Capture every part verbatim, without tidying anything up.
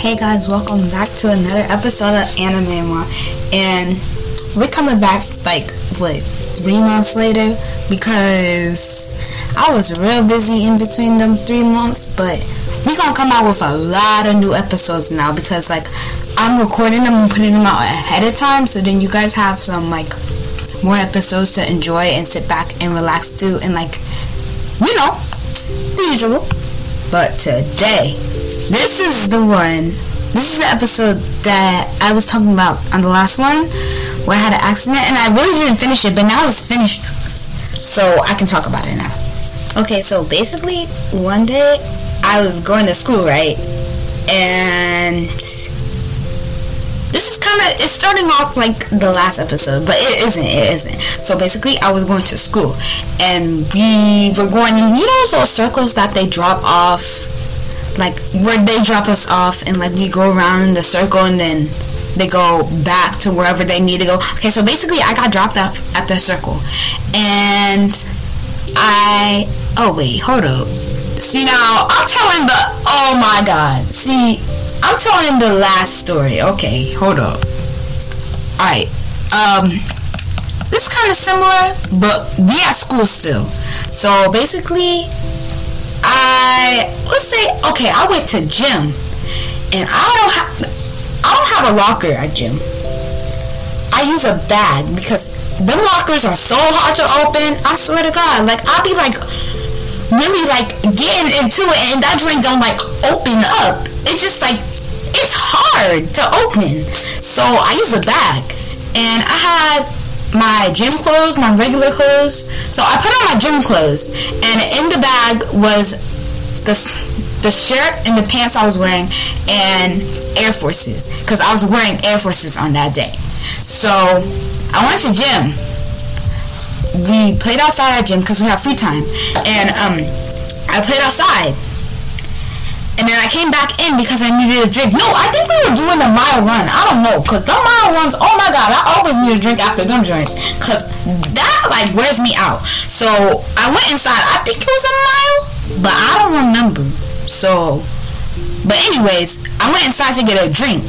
Hey guys, welcome back to another episode of Anime Maw, and we're coming back like what three months later because I was real busy in between them three months. But we're gonna come out with a lot of new episodes now because like I'm recording them and putting them out ahead of time, so then you guys have some like more episodes to enjoy and sit back and relax to, and like you know the usual. But today, this is the one, this is the episode that I was talking about on the last one, where I had an accident, and I really didn't finish it, but now it's finished, so I can talk about it now. Okay, so basically, one day, I was going to school, right, and this is kind of, it's starting off like the last episode, but it isn't, it isn't. So basically, I was going to school, and we were going in, you know those circles that they drop off, like where they drop us off and like we go around in the circle and then they go back to wherever they need to go. Okay, so basically I got dropped off at the circle and I oh wait hold up see now I'm telling the oh my god see I'm telling the last story. Okay, hold up, all right, um this is kind of similar, but we at school still. So basically I, let's say, okay, I went to gym, and I don't have, I don't have a locker at gym. I use a bag, because them lockers are so hard to open, I swear to God, like, I'll be, like, really, like, getting into it, and that joint don't, like, open up. It's just, like, it's hard to open. So, I use a bag, and I had my gym clothes, my regular clothes. So I put on my gym clothes, and in the bag was the the shirt and the pants I was wearing, and Air Forces, because I was wearing Air Forces on that day. So I went to gym. We played outside at gym because we had free time, and um, I played outside, and then I came back in because I needed a drink. No, I think we were doing a mile run. I don't know, cause the mile runs, oh my god, I always need a drink after them joints, cause that like wears me out. So I went inside. I think it was a mile, but I don't remember. So, but anyways, I went inside to get a drink,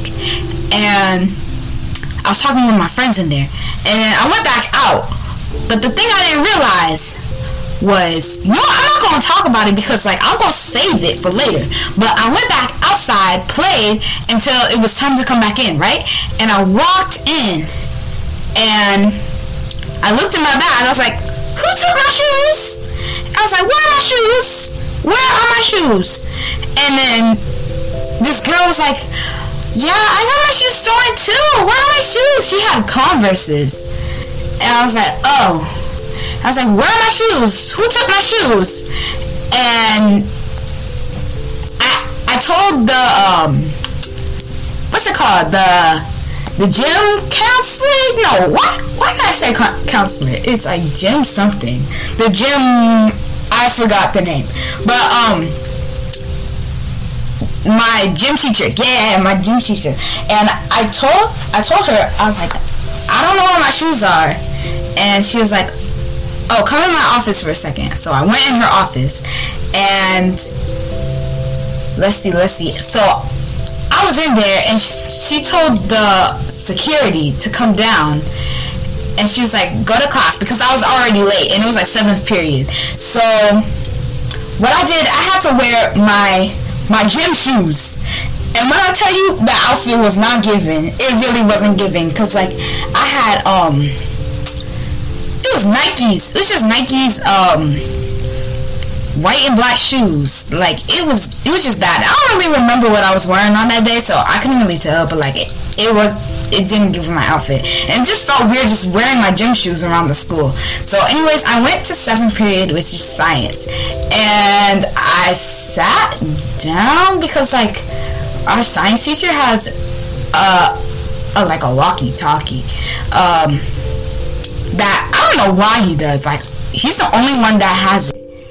and I was talking with my friends in there, and I went back out. But the thing I didn't realize was, no, I'm not gonna talk about it because like I'm gonna save it for later. But I went back outside, played until it was time to come back in, right? And I walked in, and I looked in my bag. I was like, who took my shoes? I was like, where are my shoes? Where are my shoes? And then this girl was like, yeah, I got my shoes stolen too. Where are my shoes? She had Converses, and I was like, oh. I was like, where are my shoes? Who took my shoes? And I I told the um what's it called? The the gym counselor? No, what? Why did I say counselor? It's like gym something. The gym, I forgot the name. But um my gym teacher, yeah, my gym teacher. And I told I told her, I was like, I don't know where my shoes are, and she was like, oh, come in my office for a second. So I went in her office, and let's see, let's see. So I was in there, and she told the security to come down, and she was like, go to class, because I was already late, and it was like seventh period. So what I did, I had to wear my my gym shoes. And when I tell you the outfit was not giving, it really wasn't giving, because like I had um it was Nikes. It was just Nikes, um, white and black shoes. Like, it was, it was just bad. I don't really remember what I was wearing on that day, so I couldn't really tell, but, like, it, it was, it didn't give my outfit. And it just felt weird just wearing my gym shoes around the school. So, anyways, I went to seventh period, which is science. And I sat down because, like, our science teacher has, uh, a, like, a walkie-talkie. Um... that I don't know why he does, like he's the only one that has it,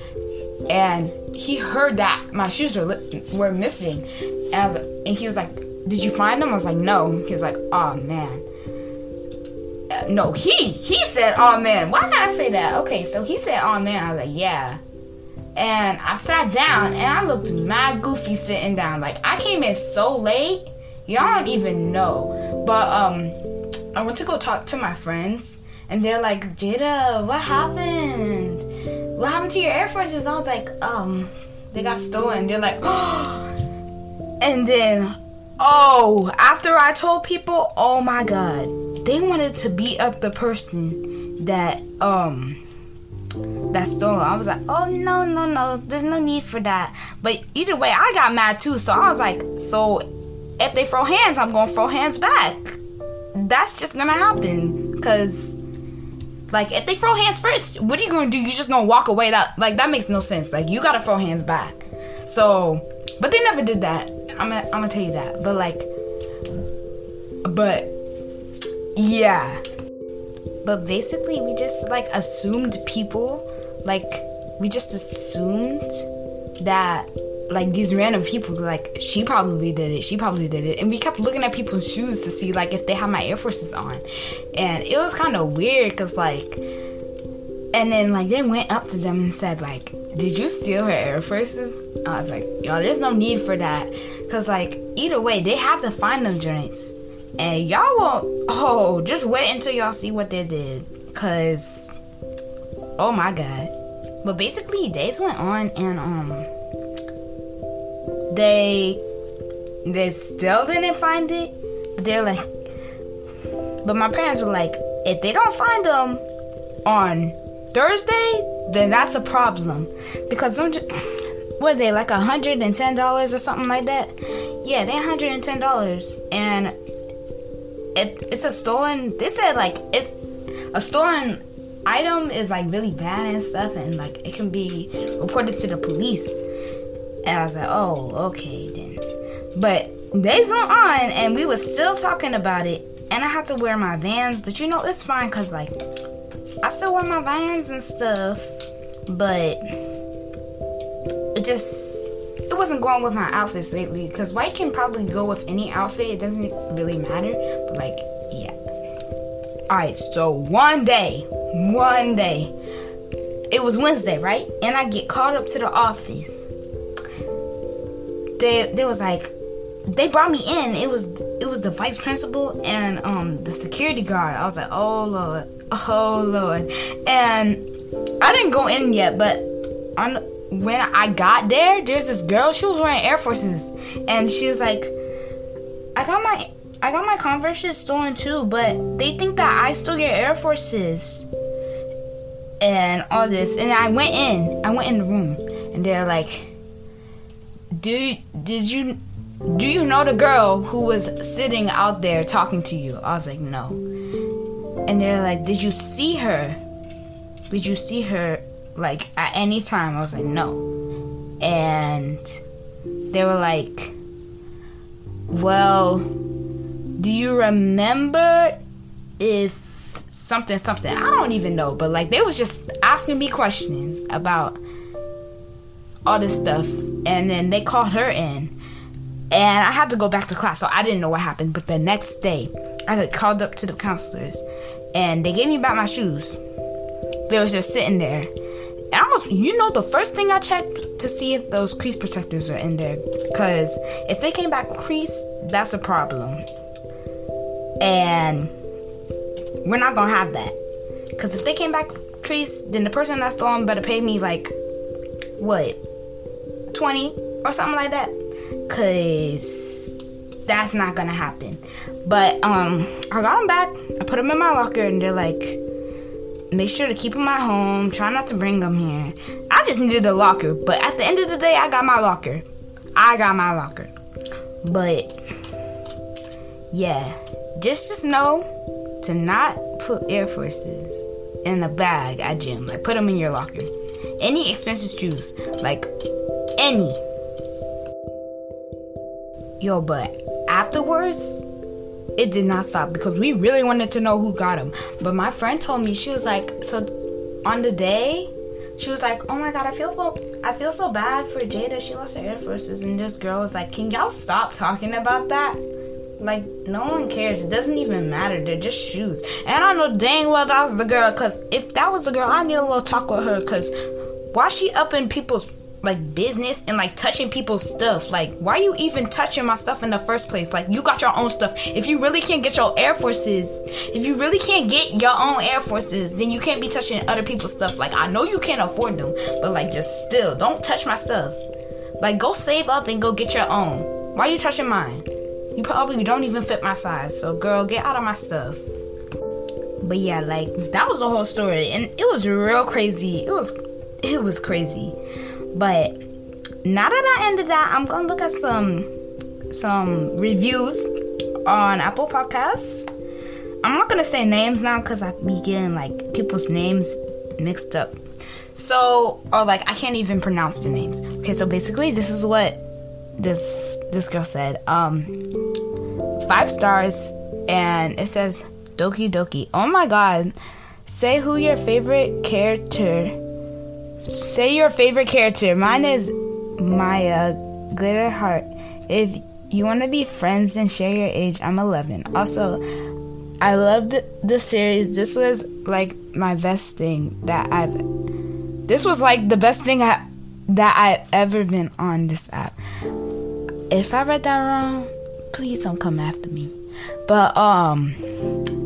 and he heard that my shoes were li- were missing, and I was like, and he was like, did you find them? I was like, no. He was like, oh man, uh, no, he he said, oh man, why did I say that? Okay, so he said, oh man. I was like, yeah, And I sat down, and I looked mad goofy sitting down. Like, I came in so late, y'all don't even know. But um, I went to go talk to my friends, and they're like, Jada, what happened? What happened to your Air Forces? I was like, um, they got stolen. They're like, oh. And then, oh, after I told people, oh my God, they wanted to beat up the person that, um... that's stolen. I was like, oh no, no, no, there's no need for that. But either way, I got mad too. So I was like, so if they throw hands, I'm gonna throw hands back. That's just gonna happen. Cause like if they throw hands first, what are you gonna do? You just gonna walk away? That like that makes no sense. Like you gotta throw hands back. So, but they never did that. I'm gonna, I'm gonna tell you that. But like, but yeah. But basically, we just, like, assumed people, like, we just assumed that, like, these random people, like, she probably did it, she probably did it. And we kept looking at people's shoes to see, like, if they had my Air Forces on. And it was kind of weird, because, like, and then, like, they went up to them and said, like, did you steal her Air Forces? I was like, y'all, there's no need for that. Because, like, either way, they had to find them joints. And y'all won't, oh, just wait until y'all see what they did. Cause, oh my God. But basically, days went on and, um, they, they still didn't find it. But they're like, but my parents were like, if they don't find them on Thursday, then that's a problem. Because, them, what are they, like one hundred ten dollars or something like that? Yeah, they're one hundred ten dollars. And It, it's a stolen, they said, like, it's a stolen item is, like, really bad and stuff, and, like, it can be reported to the police. And I was like, oh, okay, then. But days went on, and we were still talking about it, and I had to wear my Vans, but, you know, it's fine, because, like, I still wear my Vans and stuff, but it just... it wasn't going with my outfits lately, because white can probably go with any outfit. It doesn't really matter, but like, yeah. Alright, so one day, one day, it was Wednesday, right? And I get called up to the office. They, they was like, they brought me in. It was, it was the vice principal and um the security guard. I was like, oh Lord, oh Lord. And I didn't go in yet, but I know. When I got there, there's this girl. She was wearing Air Forces, and she was like, "I got my, I got my Converses stolen too, but they think that I stole your Air Forces and all this." And I went in, I went in the room, and they're like, "Do did you do you know the girl who was sitting out there talking to you?" I was like, "No," and they're like, "Did you see her? Did you see her?" Like, at any time, I was like, no. And they were like, well, do you remember if something, something? I don't even know. But, like, they was just asking me questions about all this stuff. And then they called her in. And I had to go back to class, so I didn't know what happened. But the next day, I got called up to the counselors. And they gave me back my shoes. They was just sitting there. And I was, you know, the first thing I checked to see if those crease protectors are in there. Because if they came back creased, that's a problem. And we're not going to have that. Because if they came back creased, then the person that stole them better pay me, like, what, twenty or something like that. Because that's not going to happen. But um, I got them back. I put them in my locker, and they're like, make sure to keep them at home. Try not to bring them here. I just needed a locker. But at the end of the day, I got my locker. I got my locker. But, yeah. Just, just know to not put Air Forces in the bag at gym. Like, put them in your locker. Any expensive shoes. Like, any. Yo, but afterwards... it did not stop, because we really wanted to know who got them. But my friend told me, she was like, so on the day, she was like, oh my God, I feel I feel so bad for Jada. She lost her Air Forces. And this girl was like, can y'all stop talking about that? Like, no one cares. It doesn't even matter. They're just shoes. And I know dang well that was the girl, because if that was the girl, I need a little talk with her, because why is she up in people's, like, business and, like, touching people's stuff? Like, why are you even touching my stuff in the first place? Like, you got your own stuff. If you really can't get your Air Forces, if you really can't get your own Air Forces, then you can't be touching other people's stuff. Like, I know you can't afford them, but, like, just still, don't touch my stuff. Like, go save up and go get your own. Why are you touching mine? You probably don't even fit my size, so, girl, get out of my stuff. But, yeah, like, that was the whole story, and it was real crazy. It was, it was crazy. But now that I ended that, I'm gonna look at some some reviews on Apple Podcasts. I'm not gonna say names now because I be getting like people's names mixed up. So, or like I can't even pronounce the names. Okay, so basically this is what this this girl said. Um, five stars, and it says Doki Doki. Oh my God! Say who your favorite character. Say your favorite character. Mine is Maya Glitter Heart. If you want to be friends and share your age, I'm eleven. Also, I loved the series. This was like my best thing that I've. This was like the best thing I, that I've ever been on this app. If I read that wrong, please don't come after me. But um.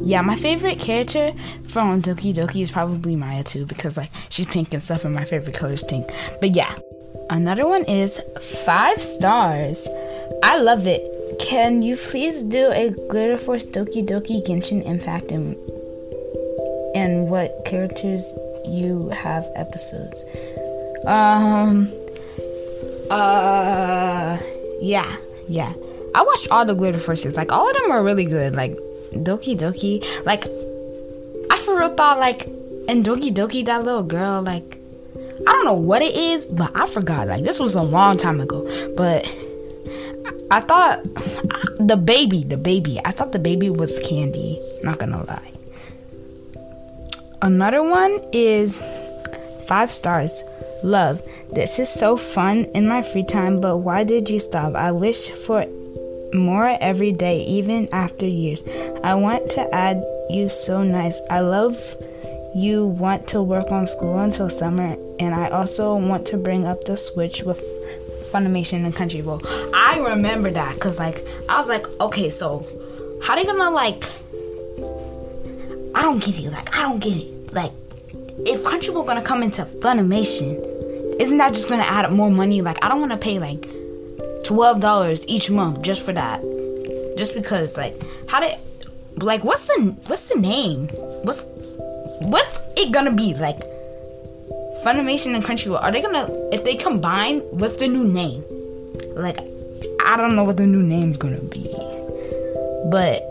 Yeah, my favorite character from Doki Doki is probably Maya too, because like she's pink and stuff, and my favorite color is pink. But yeah, another one is five stars. I love it. Can you please do a Glitter Force Doki Doki Genshin Impact and and what characters you have episodes? Um. Uh. Yeah, yeah. I watched all the Glitter Forces. Like all of them are really good. Like. Doki Doki, like, I for real thought, like, in Doki Doki, that little girl, like, I don't know what it is, but I forgot, like, this was a long time ago, but I thought, the baby, the baby, I thought the baby was Candy, not gonna lie. Another one is five stars, love, this is so fun in my free time, but why did you stop? I wish for more every day, even after years. I want to add you so nice. I love you want to work on school until summer, and I also want to bring up the switch with Funimation and Crunchyroll. I remember that because like I was like, okay, so how they gonna like I don't get it, like I don't get it. Like if Crunchyroll gonna come into Funimation, isn't that just gonna add up more money? Like I don't wanna pay like twelve dollars each month just for that. Just because, like, how did, like, what's the, what's the name? What's, what's it gonna be? Like, Funimation and Crunchyroll, are they gonna, if they combine, what's the new name? Like, I don't know what the new name's gonna be. But,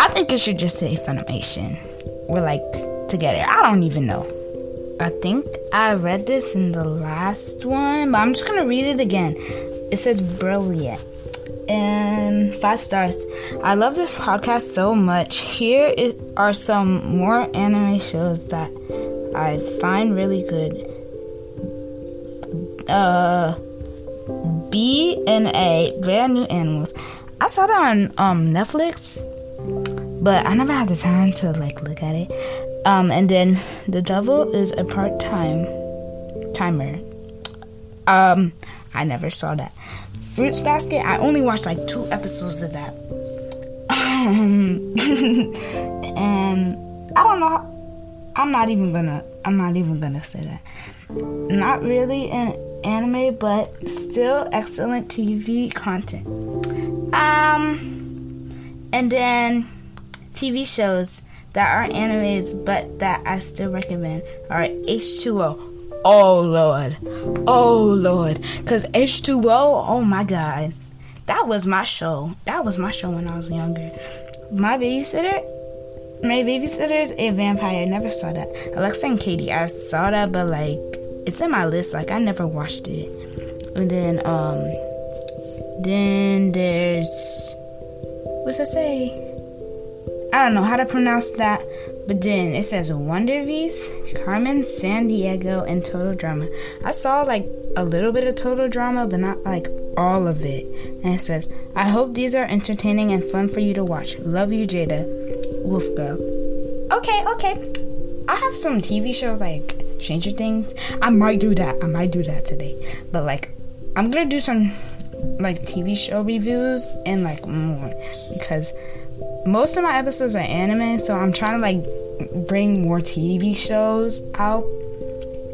I think it should just say Funimation. We're, like, together. I don't even know. I think I read this in the last one, but I'm just gonna read it again. It says brilliant and five stars. I love this podcast so much. Here is, are some more anime shows that I find really good. Uh, B and A, Brand New Animals. I saw that on um Netflix, but I never had the time to like look at it. Um, and then The Devil is a Part-Time Timer. Um. I never saw that. Fruits Basket, I only watched like two episodes of that. And I don't know. How, I'm not even gonna. I'm not even gonna say that. Not really an anime, but still excellent T V content. Um, and then T V shows that are animes, but that I still recommend are H two O. Oh, Lord. Oh, Lord. Because H two O, oh, my God. That was my show. That was my show when I was younger. My Babysitter, My Babysitter's a Vampire. I never saw that. Alexa and Katie, I saw that, but, like, it's in my list. Like, I never watched it. And then, um, then there's, what's that say? I don't know how to pronounce that. But then it says Wonder V's, Carmen San Diego, and Total Drama. I saw like a little bit of Total Drama, but not like all of it. And it says, I hope these are entertaining and fun for you to watch. Love you, Jada. Wolf Girl. Okay, okay. I have some T V shows like Stranger Things. I might do that. I might do that today. But like, I'm gonna do some like T V show reviews and like more, because most of my episodes are anime, so I'm trying to like bring more T V shows out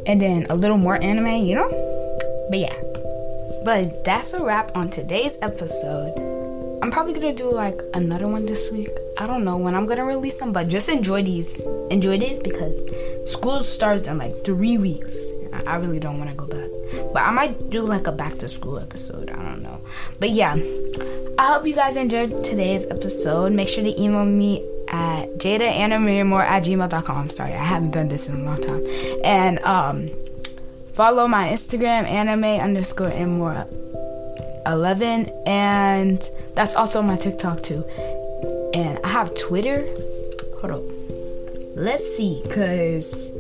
and then a little more anime, you know? But yeah. But that's a wrap on today's episode. I'm probably gonna do like another one this week. I don't know when I'm gonna release them, but just enjoy these. Enjoy these because school starts in like three weeks. I really don't want to go back. But I might do like a back to school episode. I don't know. But yeah, I hope you guys enjoyed today's episode. Make sure to email me at jadaanimemoor at gmail dot com. Sorry, I haven't done this in a long time. And um, follow my Instagram, anime underscore and more eleven. And that's also my TikTok too. And I have Twitter. Hold up. Let's see, because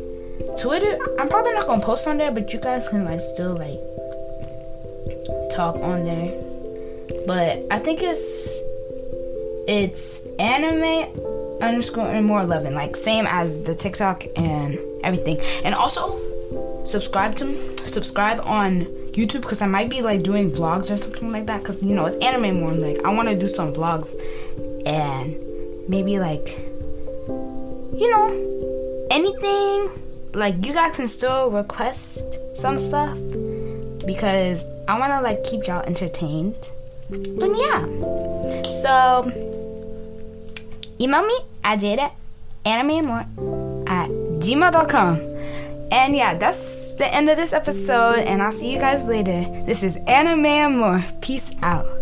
Twitter, I'm probably not going to post on there, but you guys can, like, still, like, talk on there. But I think it's, it's anime underscore and more eleven, like, same as the TikTok and everything. And also, subscribe to, subscribe on YouTube, because I might be, like, doing vlogs or something like that, because, you know, it's anime more, like, I want to do some vlogs, and maybe, like, you know, anything. Like, you guys can still request some stuff because I want to, like, keep y'all entertained. And, yeah. So, email me at jada anime more at gmail dot com. And, yeah, that's the end of this episode, and I'll see you guys later. This is Anime Maw. Peace out.